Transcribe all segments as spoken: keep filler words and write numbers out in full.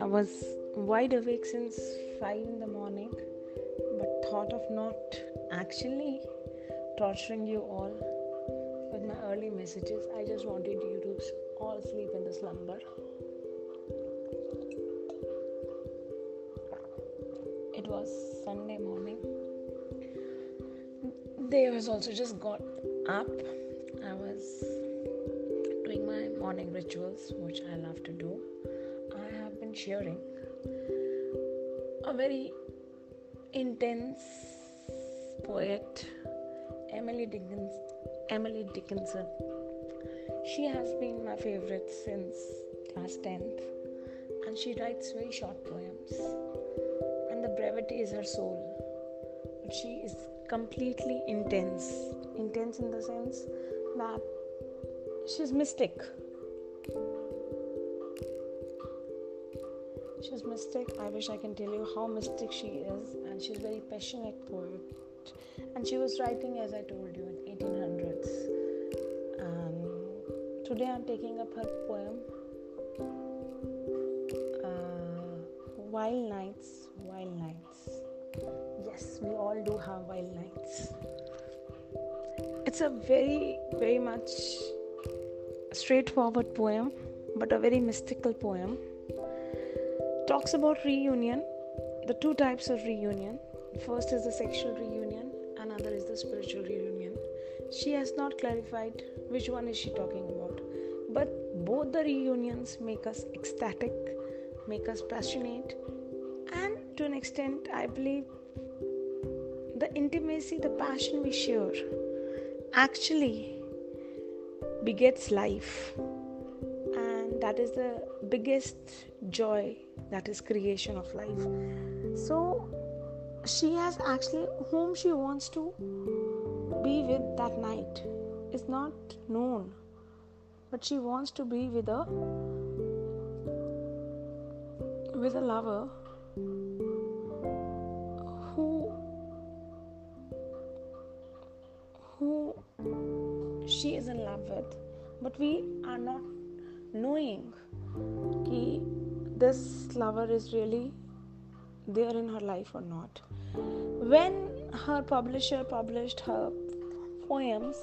I was wide awake since five in the morning, but thought of not actually torturing you all with my early messages. I just wanted you to all sleep in the slumber. It was Sunday morning. Day was also just got up. I was doing my morning rituals, which I love to do. I have been sharing a very intense poet, Emily Dickinson. Emily Dickinson. She has been my favorite since class tenth, and she writes very short poems, and the brevity is her soul. But she is completely intense, intense in the sense that she's mystic. She's mystic. I wish I can tell you how mystic she is, and she's a very passionate poet. And she was writing, as I told you, in eighteen hundreds. Um, today I'm taking up her poem, uh, Wild Nights, Wild Nights. Yes, we all do have wild nights. It's a very, very much straightforward poem, but a very mystical poem. Talks about reunion, the two types of reunion. First is the sexual reunion, another is the spiritual reunion. She has not clarified which one is she talking about, but both the reunions make us ecstatic, make us passionate, and to an extent, I believe, the intimacy, the passion we share actually begets life, and that is the biggest joy, that is creation of life. So she has actually whom she wants to be with that night is not known, but she wants to be with a with a lover who who she is in love with, but we are not knowing ki this lover is really there in her life or not. When her publisher published her poems,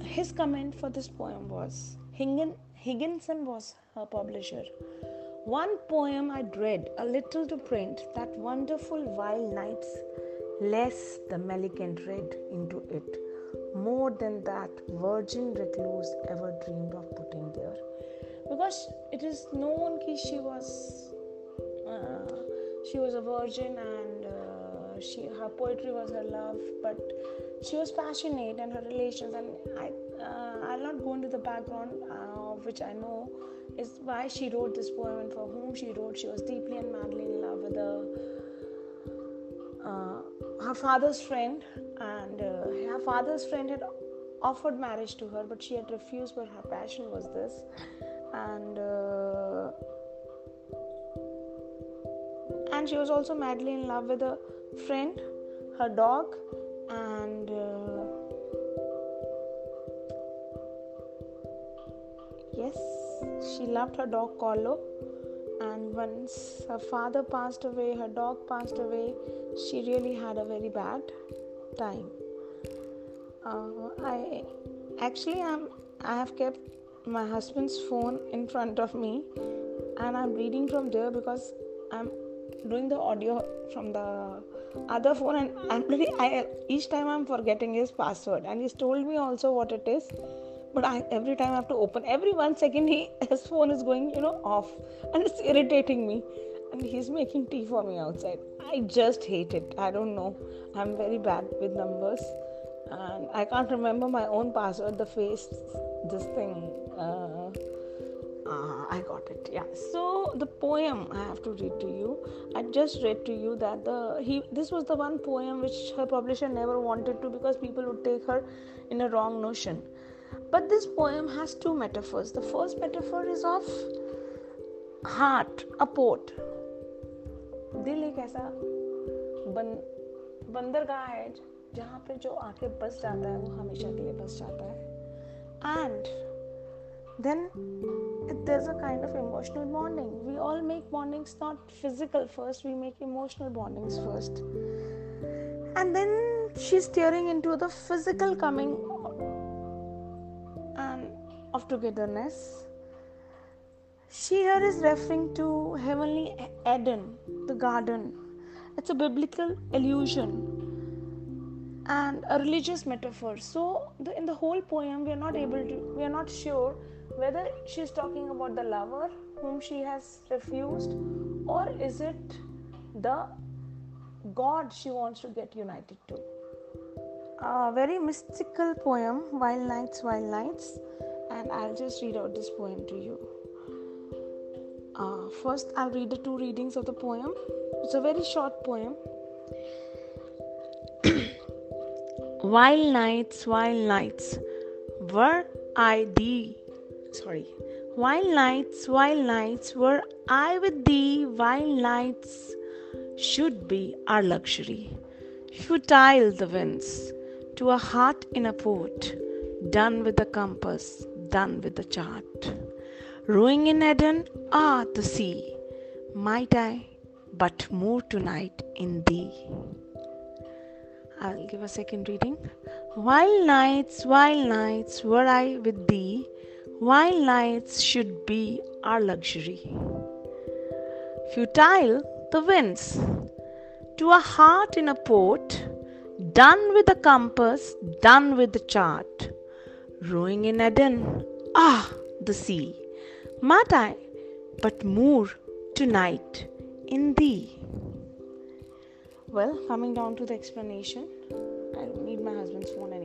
his comment for this poem was, Higginson was her publisher. One poem I dread a little to print, that wonderful wild nights, less the malignant red into it, more than that virgin recluse ever dreamed of putting there. Because it is known that she was uh, she was a virgin, and uh, she her poetry was her love, but she was passionate and her relations, and I uh, I'll not go into the background uh, which I know is why she wrote this poem and for whom she wrote. She was deeply and madly in love with her, uh, her father's friend, and uh, her father's friend had offered marriage to her, but she had refused, but her passion was this. And uh, and she was also madly in love with a friend, her dog, and uh, yes, she loved her dog Carlo. And once her father passed away, her dog passed away, she really had a very bad time. Uh, I actually am. I have kept my husband's phone in front of me, and I'm reading from there because I'm doing the audio from the other phone, and I'm really, I, each time I'm forgetting his password, and he's told me also what it is, but I every time I have to open, every one second he his phone is going you know off, and it's irritating me, and he's making tea for me outside. I just hate it. I don't know. I'm very bad with numbers, and I can't remember my own password, the face, this thing. Uh, uh, I got it. Yeah. So the poem I have to read to you. I just read to you that the he. This was the one poem which her publisher never wanted to, because people would take her in a wrong notion. But this poem has two metaphors. The first metaphor is of heart, a port. दिल एक ऐसा बंदरगाह है जहाँ पर जो आके बस जाता है वो हमेशा के लिए बस जाता है. And then there's a kind of emotional bonding. We all make bondings not physical first, we make emotional bondings first. And then she's tearing into the physical coming and of togetherness. She here is referring to heavenly Eden, the garden. It's a biblical allusion and a religious metaphor. So the, in the whole poem, we are not able to, we are not sure whether she is talking about the lover whom she has refused, or is it the God she wants to get united to. A very mystical poem, Wild Nights, Wild Nights, and I'll just read out this poem to you. Uh, first, I'll read the two readings of the poem. It's a very short poem. Wild nights, wild nights, were I thee. Sorry. Wild nights, wild nights, were I with thee. Wild nights should be our luxury. Futile the winds to a heart in a port, done with the compass, done with the chart. Rowing in Eden, ah, the sea, might I but more tonight in thee. I'll give a second reading. Wild nights, wild nights, were I with thee. Wild nights should be our luxury. Futile the winds to a heart in a port, done with the compass, done with the chart. Rowing in Eden, ah, the sea, might I but more tonight in thee. Well, coming down to the explanation, I need my husband's phone.